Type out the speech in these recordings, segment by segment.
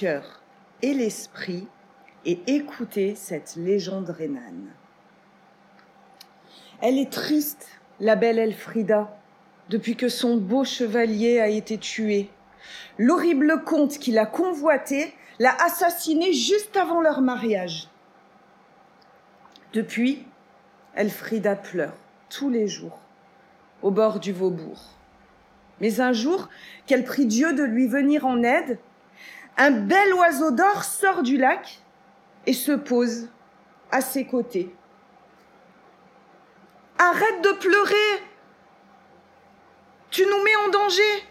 cœur et l'esprit et écoutez cette légende rhénane. Elle est triste, la belle Elfrida, depuis que son beau chevalier a été tué. L'horrible comte qui l'a convoité l'a assassinée juste avant leur mariage. Depuis, Elfrida pleure tous les jours au bord du Vaubourg. Mais un jour, qu'elle prie Dieu de lui venir en aide, un bel oiseau d'or sort du lac et se pose à ses côtés. « Arrête de pleurer! Tu nous mets en danger!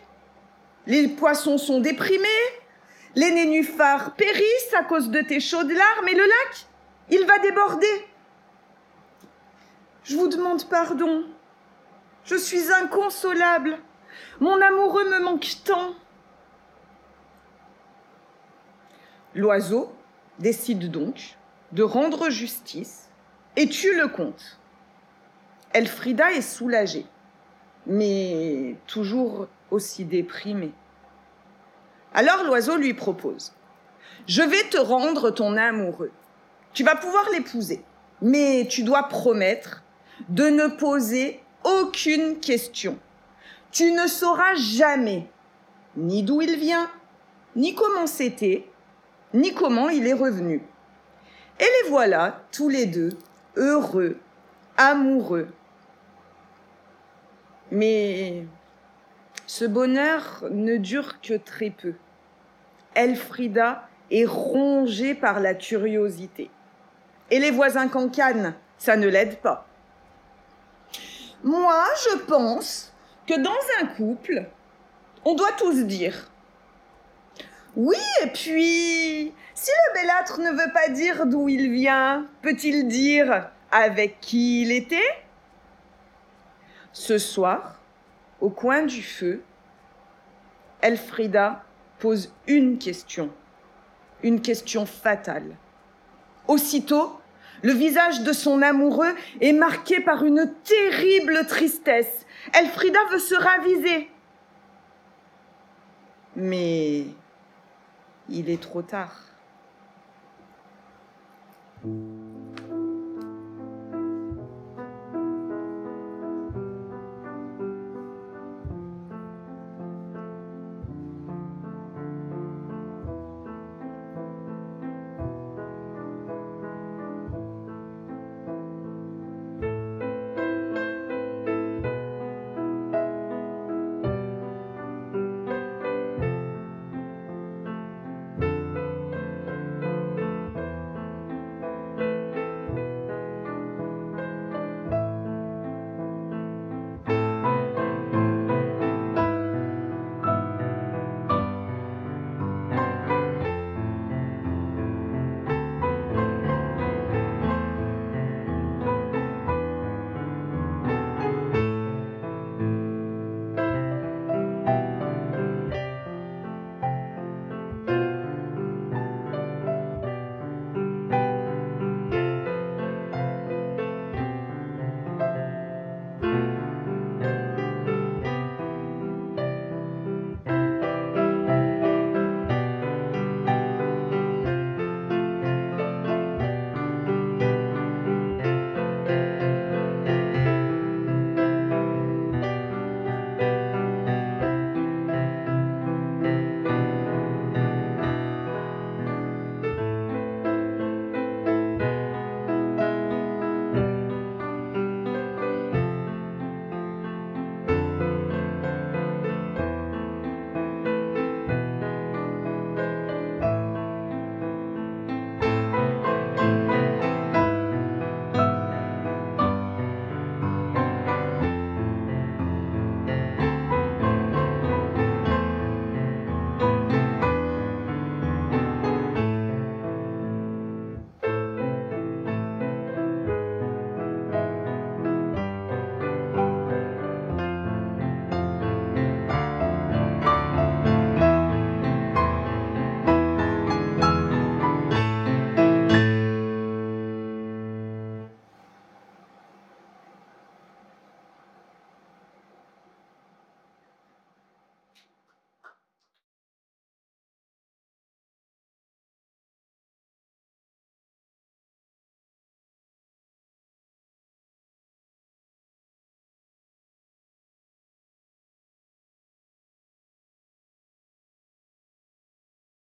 Les poissons sont déprimés, les nénuphars périssent à cause de tes chaudes larmes et le lac, il va déborder. Je vous demande pardon, je suis inconsolable, mon amoureux me manque tant. » L'oiseau décide donc de rendre justice et tue le comte. Elfrida est soulagée, mais toujours aussi déprimée. Alors l'oiseau lui propose « Je vais te rendre ton amoureux. Tu vas pouvoir l'épouser, mais tu dois promettre de ne poser aucune question. Tu ne sauras jamais ni d'où il vient, ni comment c'était, ni comment il est revenu. » Et les voilà tous les deux heureux, amoureux. Mais ce bonheur ne dure que très peu. Elfrida est rongée par la curiosité. Et les voisins cancanent, ça ne l'aide pas. « Moi, je pense que dans un couple, on doit tous dire « Oui, et puis, si le bellâtre ne veut pas dire d'où il vient, peut-il dire avec qui il était ?» Ce soir, au coin du feu, Elfrida pose une question fatale. Aussitôt, le visage de son amoureux est marqué par une terrible tristesse. Elfrida veut se raviser. Mais il est trop tard.